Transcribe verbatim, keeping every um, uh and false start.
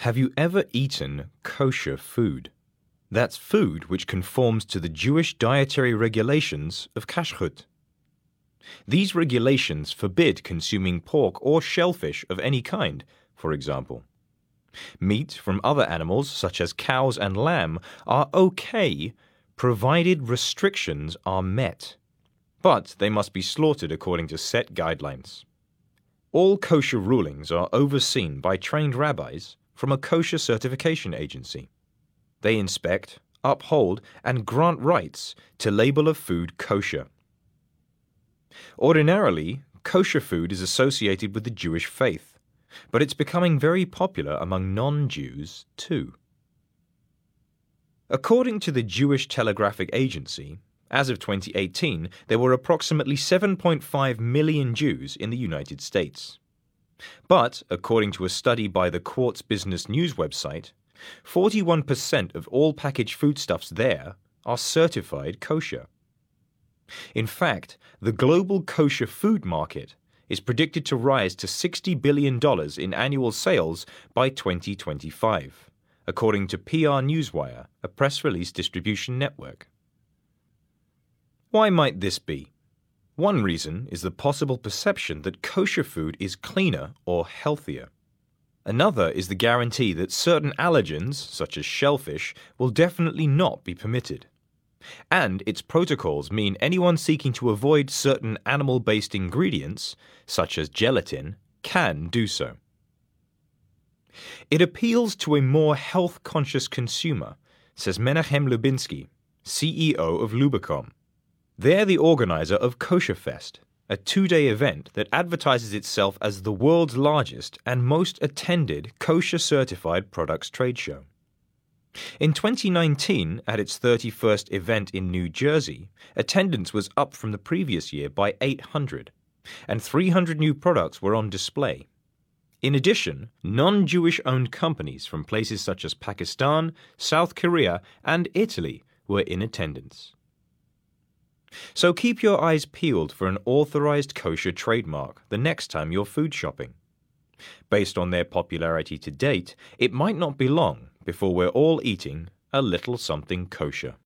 Have you ever eaten kosher food? That's food which conforms to the Jewish dietary regulations of kashrut. These regulations forbid consuming pork or shellfish of any kind, for example. Meat from other animals, such as cows and lamb, are okay, provided restrictions are met. But they must be slaughtered according to set guidelines. All kosher rulings are overseen by trained rabbis from a kosher certification agency. They inspect, uphold, and grant rights to label a food kosher. Ordinarily, kosher food is associated with the Jewish faith, but it's becoming very popular among non-Jews too. According to the Jewish Telegraphic Agency, as of twenty eighteen, there were approximately seven point five million Jews in the United States. But, according to a study by the Quartz Business News website, forty-one percent of all packaged foodstuffs there are certified kosher. In fact, the global kosher food market is predicted to rise to sixty billion dollars in annual sales by twenty twenty-five, according to P R Newswire, a press release distribution network. Why might this be? One reason is the possible perception that kosher food is cleaner or healthier. Another is the guarantee that certain allergens, such as shellfish, will definitely not be permitted. And its protocols mean anyone seeking to avoid certain animal-based ingredients, such as gelatin, can do so. It appeals to a more health-conscious consumer, says Menachem Lubinsky, C E O of Lubicom. They're the organizer of Kosher Fest, a two-day event that advertises itself as the world's largest and most attended kosher-certified products trade show. In twenty nineteen, at its thirty-first event in New Jersey, attendance was up from the previous year by eight hundred, and three hundred new products were on display. In addition, non-Jewish-owned companies from places such as Pakistan, South Korea, and Italy were in attendance. So keep your eyes peeled for an authorized kosher trademark the next time you're food shopping. Based on their popularity to date, it might not be long before we're all eating a little something kosher.